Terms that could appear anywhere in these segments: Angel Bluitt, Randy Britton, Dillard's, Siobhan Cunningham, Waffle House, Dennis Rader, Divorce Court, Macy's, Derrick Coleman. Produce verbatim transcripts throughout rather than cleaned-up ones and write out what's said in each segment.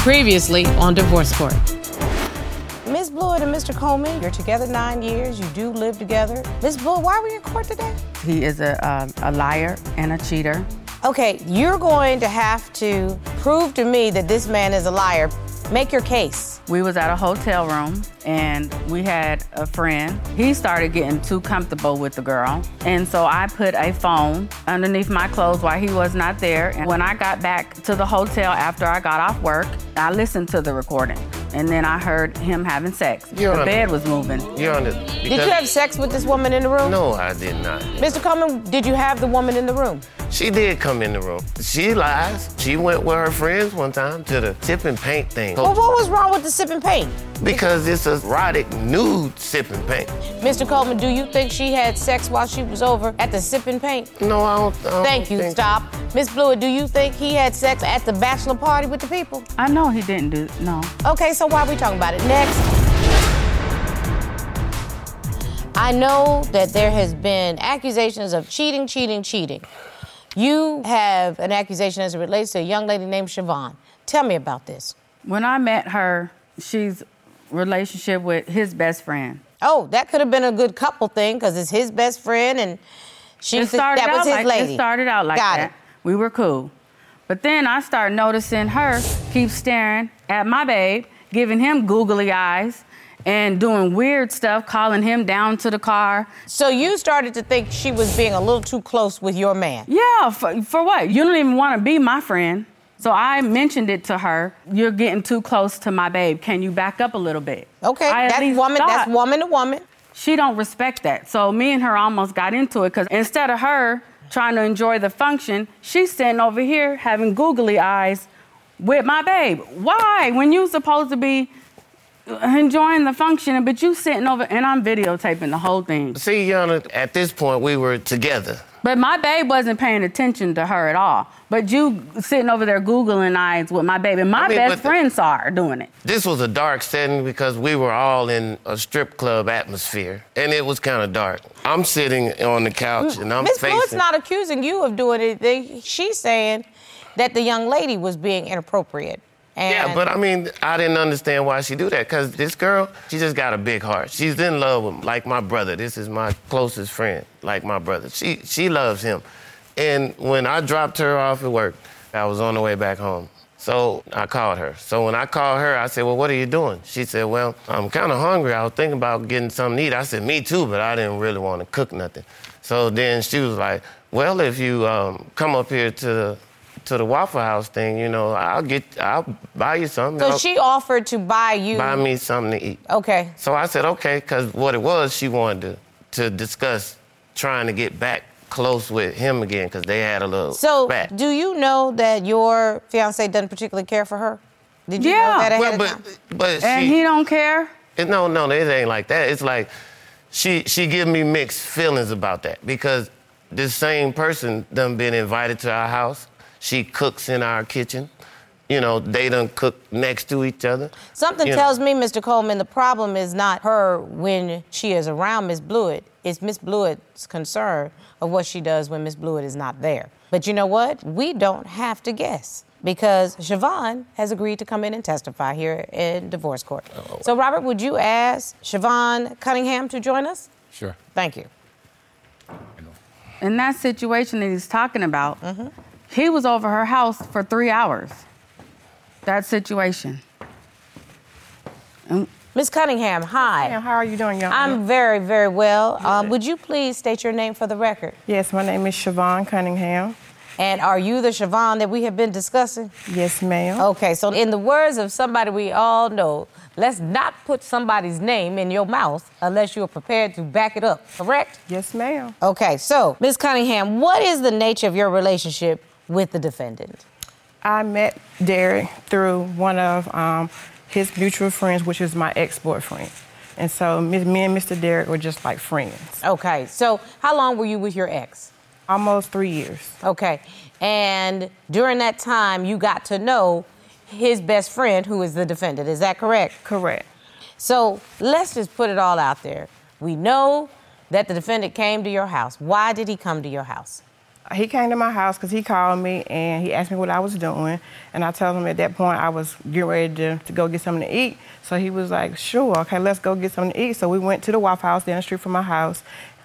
Previously on Divorce Court. Miz Bluitt and Mister Coleman, you're together nine years. You do live together. Miz Bluitt, why were you in court today? He is a, um, a liar and a cheater. Okay, you're going to have to prove to me that this man is a liar. Make your case. We was at a hotel room and we had a friend. He started getting too comfortable with the girl. And so I put a phone underneath my clothes while he was not there. And when I got back to the hotel after I got off work, I listened to the recording. And then I heard him having sex. Your Honor, the bed was moving. Your Honor, because... Did you have sex with this woman in the room? No, I did not. Mister Coleman, did you have the woman in the room? She did come in the room. She lies. She went with her friends one time to the sip and paint thing. Well, what was wrong with the sip and paint? Because it's an erotic nude sip and paint. Mister Coleman, do you think she had sex while she was over at the sip and paint? No, I don't, I don't Thank you, think stop. So. Miz Bluitt, do you think he had sex at the bachelor party with the people? I know he didn't do, no. Okay, so why are we talking about it? Next. I know that there has been accusations of cheating, cheating, cheating. You have an accusation as it relates to a young lady named Siobhan. Tell me about this. When I met her, she's... relationship with his best friend. Oh, that could have been a good couple thing because it's his best friend and she said that was his like, lady. It started out like Got that. It. We were cool. But then I started noticing her keep staring at my babe, giving him googly eyes and doing weird stuff, calling him down to the car. So you started to think she was being a little too close with your man? Yeah, for, for what? You don't even want to be my friend. So I mentioned it to her. You're getting too close to my babe. Can you back up a little bit? Okay, that's woman, that's woman to woman. She don't respect that. So me and her almost got into it because instead of her trying to enjoy the function, she's sitting over here having googly eyes with my babe. Why? When you supposed to be enjoying the function, but you sitting over, and I'm videotaping the whole thing. See, Yana, at this point, we were together. But my babe wasn't paying attention to her at all. But you sitting over there Googling eyes with my baby. My I mean, best friends saw her doing it. This was a dark setting because we were all in a strip club atmosphere. And it was kind of dark. I'm sitting on the couch and I'm Miz facing... Miz Bluitt's not accusing you of doing anything. She's saying that the young lady was being inappropriate. And... Yeah, but I mean, I didn't understand why she do that because this girl, she just got a big heart. She's in love with, like, my brother. This is my closest friend, like my brother. She, she loves him. And when I dropped her off at work, I was on the way back home. So I called her. So when I called her, I said, well, what are you doing? She said, well, I'm kind of hungry. I was thinking about getting something to eat. I said, me too, but I didn't really want to cook nothing. So then she was like, well, if you um, come up here to the, to the Waffle House thing, you know, I'll get, I'll buy you something. So I'll, she offered to buy you? Buy me something to eat. Okay. So I said, okay, because what it was, she wanted to, to discuss trying to get back close with him again because they had a little So spat. Do you know that your fiancé doesn't particularly care for her? Did you yeah. know that ahead well, but, of time? But she, and he don't care? It, no, no, it ain't like that. It's like she she give me mixed feelings about that because this same person done been invited to our house. She cooks in our kitchen. You know, they done cook next to each other. Something you tells know. me, Mister Coleman, the problem is not her when she is around Miz Bluitt. It's Miz Bluitt's concern of what she does when Miz Bluitt is not there. But you know what? We don't have to guess because Siobhan has agreed to come in and testify here in Divorce Court. Oh. So, Robert, would you ask Siobhan Cunningham to join us? Sure. Thank you. In that situation that he's talking about, mm-hmm. he was over her house for three hours. That situation. Miz Cunningham, hi. Hey, how are you doing, young I'm man? very, very well. Um, would you please state your name for the record? Yes, my name is Siobhan Cunningham. And are you the Siobhan that we have been discussing? Yes, ma'am. Okay, so in the words of somebody we all know, let's not put somebody's name in your mouth unless you're prepared to back it up, correct? Yes, ma'am. Okay, so, Miz Cunningham, what is the nature of your relationship with the defendant? I met Derrick through one of um, his mutual friends, which is my ex-boyfriend. And so me and Mister Derrick were just like friends. Okay. So how long were you with your ex? Almost three years. Okay. And during that time, you got to know his best friend, who is the defendant. Is that correct? Correct. So let's just put it all out there. We know that the defendant came to your house. Why did he come to your house? he came to my house because he called me and he asked me what I was doing. And I told him at that point I was getting ready to, to go get something to eat. So he was like, sure, okay, let's go get something to eat. So we went to the Waffle House down the street from my house.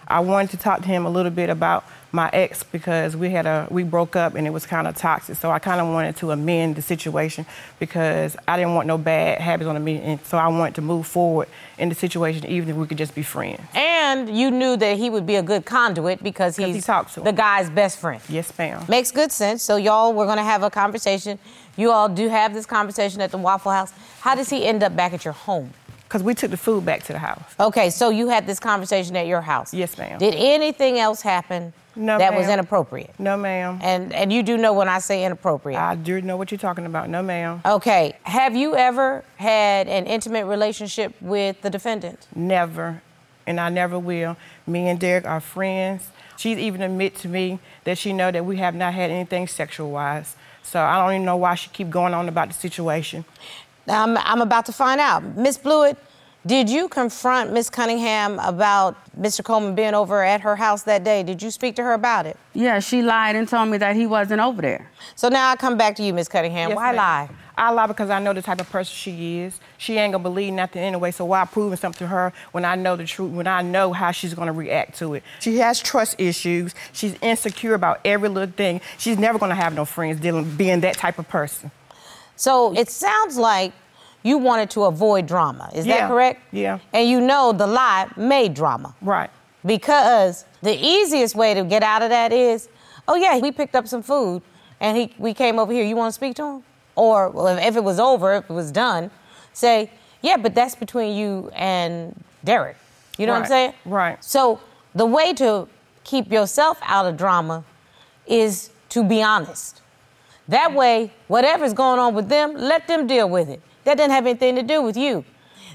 I wanted to talk to him a little bit about my ex because we had a we broke up and it was kind of toxic. So I kind of wanted to amend the situation because I didn't want no bad habits on me. And so I wanted to move forward in the situation, even if we could just be friends. And you knew that he would be a good conduit because he's he talks to the him. guy's best friend. Yes, ma'am. Makes good sense. So y'all were going to have a conversation. You all do have this conversation at the Waffle House. How does he end up back at your home? Because we took the food back to the house. Okay, so you had this conversation at your house? Yes, ma'am. Did anything else happen no, that ma'am. was inappropriate? No, ma'am. And and you do know when I say inappropriate? I do know what you're talking about. No, ma'am. Okay. Have you ever had an intimate relationship with the defendant? Never, and I never will. Me and Derrick are friends. She's even admitted to me that she know that we have not had anything sexual-wise. So I don't even know why she keep going on about the situation. I'm, I'm about to find out. Miss Bluitt, did you confront Miss Cunningham about Mister Coleman being over at her house that day? Did you speak to her about it? Yeah, she lied and told me that he wasn't over there. So now I come back to you, Miss Cunningham. Yes, why ma'am. lie? I lie because I know the type of person she is. She ain't gonna believe nothing anyway, so why proving something to her when I know the truth, when I know how she's gonna react to it? She has trust issues. She's insecure about every little thing. She's never gonna have no friends dealing, being that type of person. So it sounds like you wanted to avoid drama. Is yeah. that correct? Yeah. And you know the lie made drama. Right. Because the easiest way to get out of that is, oh, yeah, we picked up some food and he we came over here. You want to speak to him? Or well, if it was over, if it was done, say, yeah, but that's between you and Derrick. You know right. what I'm saying? Right. So the way to keep yourself out of drama is to be honest. That way, whatever's going on with them, let them deal with it. That doesn't have anything to do with you.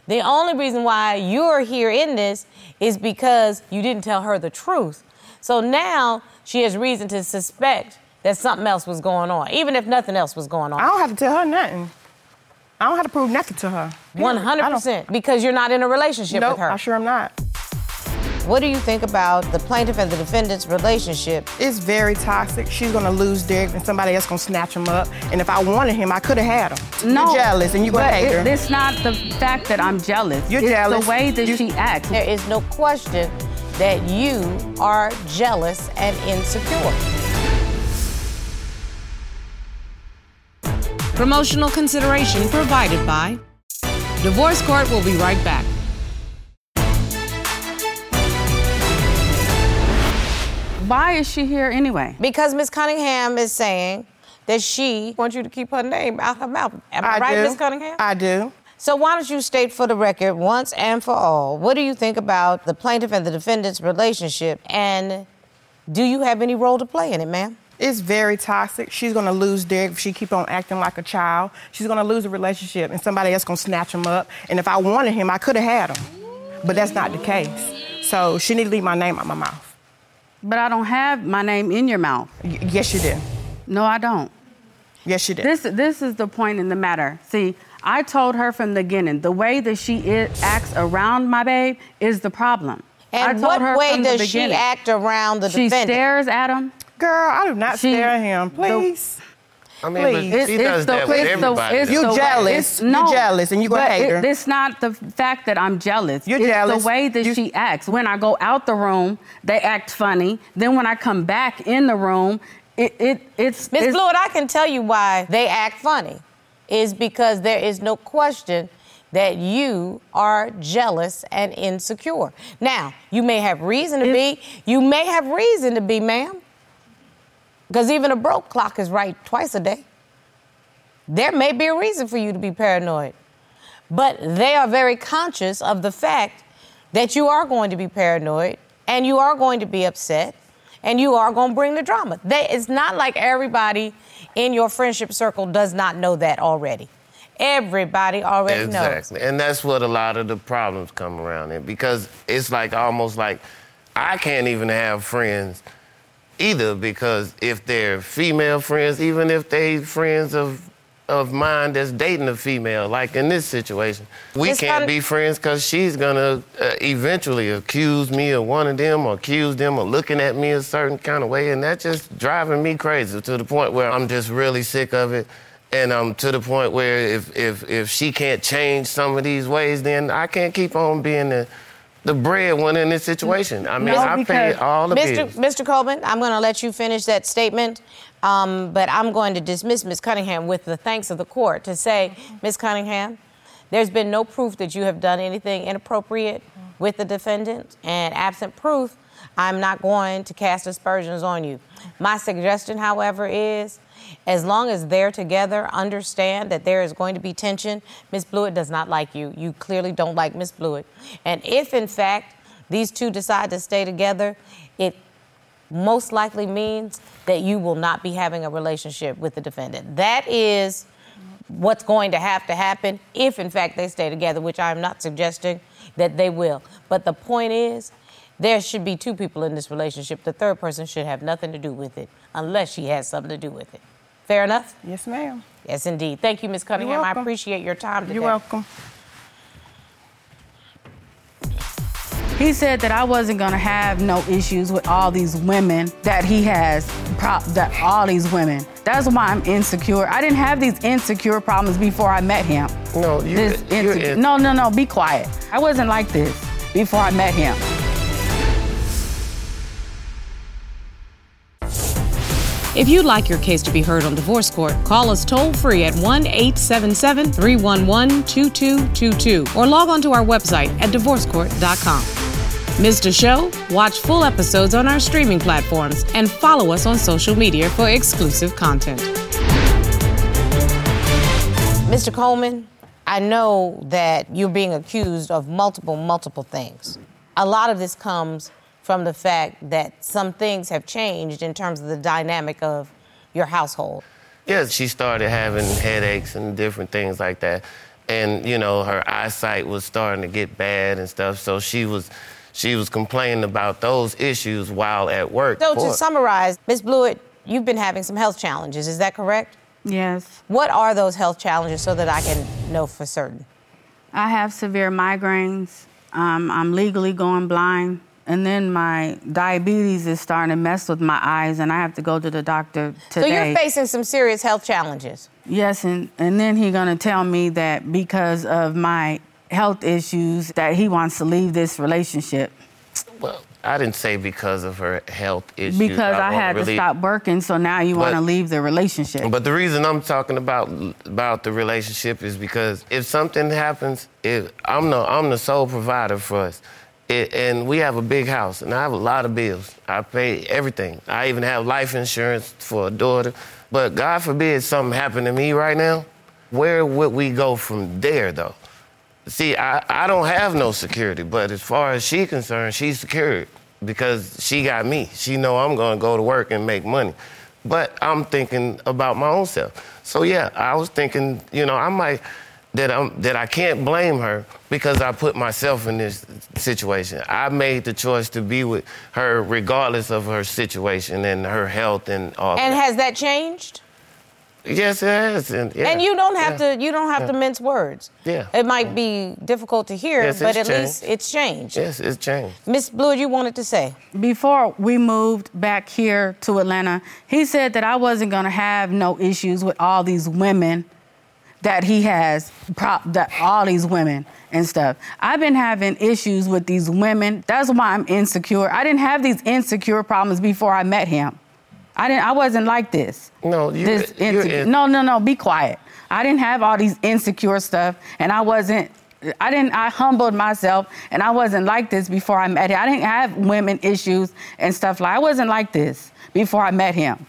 The only reason why you're here in this is because you didn't tell her the truth. So now she has reason to suspect that something else was going on, even if nothing else was going on. I don't have to tell her nothing. I don't have to prove nothing to her. one hundred percent, because you're not in a relationship nope, with her. Nope, I sure am not. What do you think about the plaintiff and the defendant's relationship? It's very toxic. She's going to lose Derrick and somebody else going to snatch him up. And if I wanted him, I could have had him. No. You're jealous and you're going to hate her. It's not the fact that I'm jealous. You're it's jealous. It's the way that you... she acts. There is no question that you are jealous and insecure. Promotional consideration provided by Divorce Court. Will be right back. Why is she here anyway? Because Miss Cunningham is saying that she wants you to keep her name out her mouth. Am I, I right, Miss Cunningham? I do. So why don't you state for the record once and for all, what do you think about the plaintiff and the defendant's relationship? And do you have any role to play in it, ma'am? It's very toxic. She's going to lose Derrick if she keep on acting like a child. She's going to lose a relationship and somebody else going to snatch him up. And if I wanted him, I could have had him. But that's not the case. So she need to leave my name out my mouth. But I don't have my name in your mouth. Y- yes, you did. No, I don't. Yes, you did. This this is the point in the matter. See, I told her from the beginning, the way that she is, acts around my babe is the problem. And what way does she act around the defendant? She stares at him. Girl, I do not she, stare at him, please. The, I mean, Please. But she it's, does it's that the, with everybody. The, you're jealous. No, you're jealous, and you're going to hate her. It, it's not the fact that I'm jealous. You're it's jealous. It's the way that you... she acts. When I go out the room, they act funny. Then when I come back in the room, it, it it's... Miss Bluitt, I can tell you why they act funny. Is because there is no question that you are jealous and insecure. Now, you may have reason to be. You may have reason to be, ma'am. Because even a broke clock is right twice a day. There may be a reason for you to be paranoid. But they are very conscious of the fact that you are going to be paranoid and you are going to be upset and you are going to bring the drama. They, it's not like everybody in your friendship circle does not know that already. Everybody already exactly. knows. Exactly. And that's what a lot of the problems come around in, because it's like almost like I can't even have friends either, because if they're female friends, even if they friends of of mine that's dating a female, like in this situation. We it's can't gotta... be friends because she's gonna uh, eventually accuse me of one of them or accuse them of looking at me a certain kind of way, and that's just driving me crazy to the point where I'm just really sick of it. And um, to the point where if, if, if she can't change some of these ways, then I can't keep on being the, the breadwinner in this situation. I mean, no, I pay all the bills. Mister Coleman, I'm going to let you finish that statement, um, but I'm going to dismiss Miz Cunningham with the thanks of the court to say, Miz Cunningham, there's been no proof that you have done anything inappropriate with the defendant, and absent proof, I'm not going to cast aspersions on you. My suggestion, however, is as long as they're together, understand that there is going to be tension. Miz Bluitt does not like you. You clearly don't like Miz Bluitt. And if, in fact, these two decide to stay together, it most likely means that you will not be having a relationship with the defendant. That is what's going to have to happen if, in fact, they stay together, which I'm not suggesting that they will. But the point is, there should be two people in this relationship. The third person should have nothing to do with it unless she has something to do with it. Fair enough? Yes, ma'am. Yes, indeed. Thank you, Miz Cunningham. I appreciate your time today. You're welcome. He said that I wasn't going to have no issues with all these women that he has, prop, that all these women. That's why I'm insecure. I didn't have these insecure problems before I met him. No, you this you're insecure. In. No, no, no, be quiet. I wasn't like this before I met him. If you'd like your case to be heard on Divorce Court, call us toll-free at one eight seven seven, three one one, two two two two or log on to our website at divorce court dot com. Missed a show? Watch full episodes on our streaming platforms and follow us on social media for exclusive content. Mister Coleman, I know that you're being accused of multiple, multiple things. A lot of this comes from the fact that some things have changed in terms of the dynamic of your household. Yes, she started having headaches and different things like that. And, you know, her eyesight was starting to get bad and stuff, so she was she was complaining about those issues while at work. So to summarize, Miz Bluitt, you've been having some health challenges, is that correct? Yes. What are those health challenges so that I can know for certain? I have severe migraines. Um, I'm legally going blind. And then my diabetes is starting to mess with my eyes, and I have to go to the doctor today. So you're facing some serious health challenges. Yes, and, and then he's going to tell me that because of my health issues that he wants to leave this relationship. Well, I didn't say because of her health issues. Because I, I had really... to stop working, so now you want to leave the relationship. But the reason I'm talking about about the relationship is because if something happens, if I'm the, I'm the sole provider for us. It, and we have a big house, and I have a lot of bills. I pay everything. I even have life insurance for a daughter. But God forbid something happened to me right now, where would we go from there, though? See, I, I don't have no security, but as far as she's concerned, she's secured because she got me. She know I'm going to go to work and make money. But I'm thinking about my own self. So, yeah, I was thinking, you know, I might... That, I'm, that I can't blame her because I put myself in this situation. I made the choice to be with her regardless of her situation and her health and all and that. And has that changed? Yes, it has. And, yeah, and you don't have yeah, to you don't have yeah. to mince words. Yeah. It might be difficult to hear, yes, but at changed. least it's changed. Yes, it's changed. Miz Bluitt, you wanted to say? Before we moved back here to Atlanta, he said that I wasn't going to have no issues with all these women that he has, prop, that all these women and stuff. I've been having issues with these women. That's why I'm insecure. I didn't have these insecure problems before I met him. I didn't. I wasn't like this. No, you. This inse- no, no, no. Be quiet. I didn't have all these insecure stuff, and I wasn't. I didn't. I humbled myself, and I wasn't like this before I met him. I didn't have women issues and stuff like. I wasn't like this before I met him.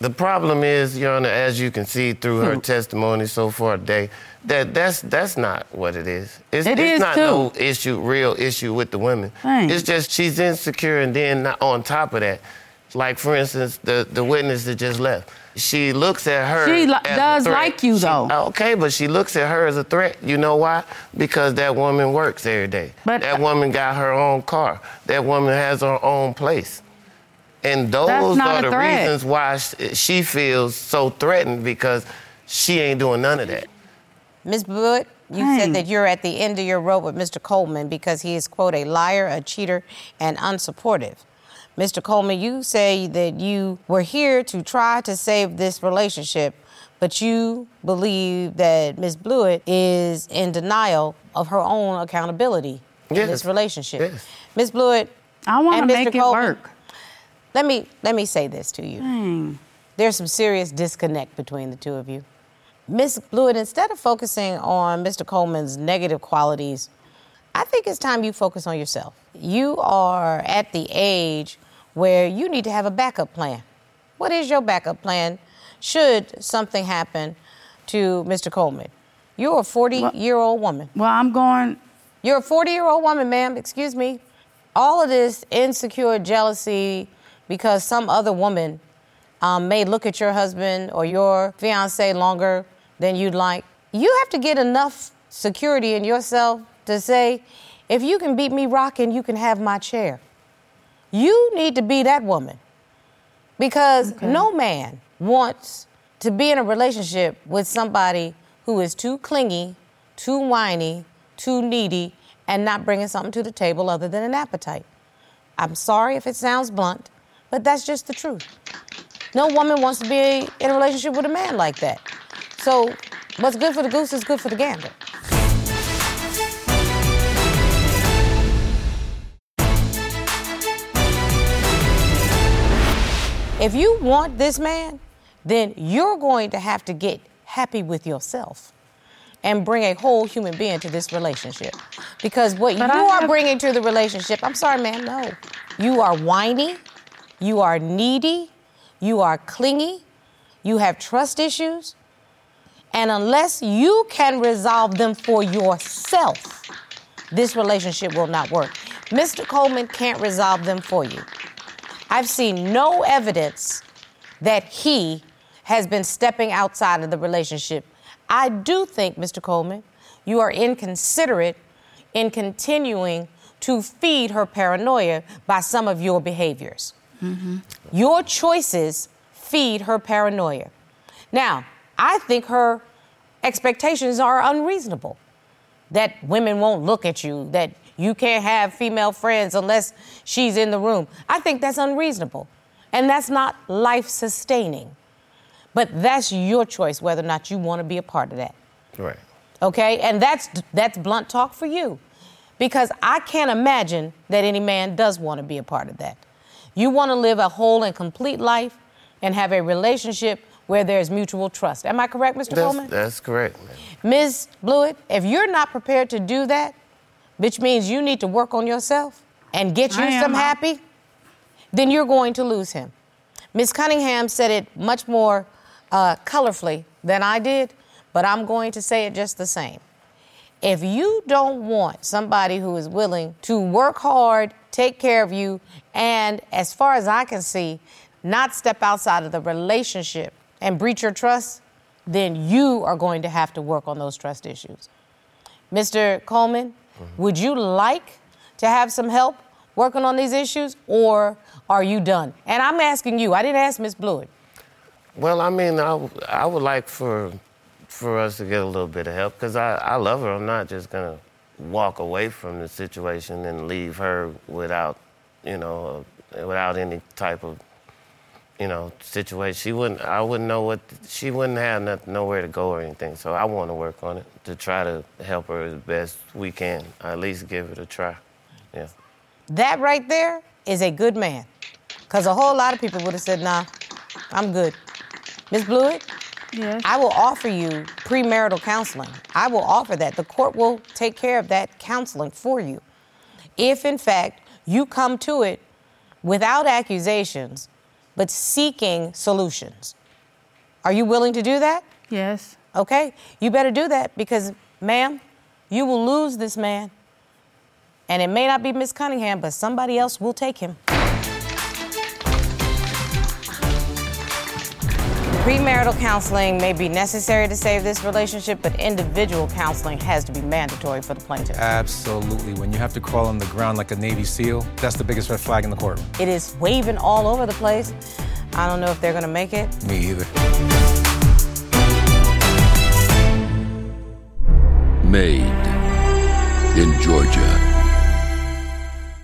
The problem is, Your Honor, as you can see through her testimony so far today, that that's that's not what it is. It's, it it's is not too. no issue, real issue with the women. Dang. It's just she's insecure, and then on top of that, like for instance, the, the witness that just left, she looks at her. She lo- as does a threat. like you though. She, okay, but she looks at her as a threat. You know why? Because that woman works every day. But that woman got her own car. That woman has her own place. And those are the reasons why she feels so threatened because She ain't doing none of that. Miz Bluitt, you Dang. said that you're at the end of your rope with Mister Coleman because he is, quote, a liar, a cheater, and unsupportive. Mister Coleman, you say that you were here to try to save this relationship, but you believe that Miz Bluitt is in denial of her own accountability yes. in this relationship. Yes. Miz Bluitt, I want to make it Coleman, work. Let me let me say this to you. Dang. There's some serious disconnect between the two of you. Miz Bluitt, instead of focusing on Mister Coleman's negative qualities, I think it's time you focus on yourself. You are at the age where you need to have a backup plan. What is your backup plan should something happen to Mister Coleman? You're a forty-year-old well, woman. Well, I'm going... You're a forty-year-old woman, ma'am, excuse me. All of this insecure jealousy because some other woman um, may look at your husband or your fiancé longer than you'd like. You have to get enough security in yourself to say, if you can beat me rocking, you can have my chair. You need to be that woman because okay. no man wants to be in a relationship with somebody who is too clingy, too whiny, too needy, and not bringing something to the table other than an appetite. I'm sorry if it sounds blunt, but that's just the truth. No woman wants to be in a relationship with a man like that. So what's good for the goose is good for the gander. If you want this man, then you're going to have to get happy with yourself and bring a whole human being to this relationship. Because what but you I are bringing to the relationship, I'm sorry, ma'am, no. You are whiny, you are needy, you are clingy, you have trust issues, and unless you can resolve them for yourself, this relationship will not work. Mister Coleman can't resolve them for you. I've seen no evidence that he has been stepping outside of the relationship. I do think, Mister Coleman, you are inconsiderate in continuing to feed her paranoia by some of your behaviors. Mm-hmm. Your choices feed her paranoia. Now, I think her expectations are unreasonable, that women won't look at you, that you can't have female friends unless she's in the room. I think that's unreasonable. And that's not life-sustaining. But that's your choice whether or not you want to be a part of that. Right. Okay? And that's that's blunt talk for you. Because I can't imagine that any man does want to be a part of that. You want to live a whole and complete life and have a relationship where there's mutual trust. Am I correct, Mister That's, Coleman? That's correct, ma'am. Miz Bluitt, if you're not prepared to do that, which means you need to work on yourself and get you I some am. happy, then you're going to lose him. Miz Cunningham said it much more uh, colorfully than I did, but I'm going to say it just the same. If you don't want somebody who is willing to work hard, take care of you, and as far as I can see, not step outside of the relationship and breach your trust, then you are going to have to work on those trust issues. Mister Coleman, would you like to have some help working on these issues, or are you done? And I'm asking you. I didn't ask Miz Bluitt. Well, I mean, I, I would like for for us to get a little bit of help because I, I love her. I'm not just going to walk away from the situation and leave her without, you know, without any type of, you know, situation. She wouldn't, I wouldn't know what, she wouldn't have nothing, nowhere to go or anything. So I want to work on it to try to help her as best we can. I at least give it a try, yeah. That right there is a good man. Because a whole lot of people would have said, nah, I'm good. Miz Bluitt? Yes. I will offer you premarital counseling. I will offer that. The court will take care of that counseling for you. If, in fact, you come to it without accusations, but seeking solutions. Are you willing to do that? Yes. Okay, you better do that because, ma'am, you will lose this man. And it may not be Miz Cunningham, but somebody else will take him. Premarital counseling may be necessary to save this relationship, but individual counseling has to be mandatory for the plaintiff. Absolutely. When you have to crawl on the ground like a Navy SEAL, that's the biggest red flag in the courtroom. It is waving all over the place. I don't know if they're going to make it. Me either. made in Georgia.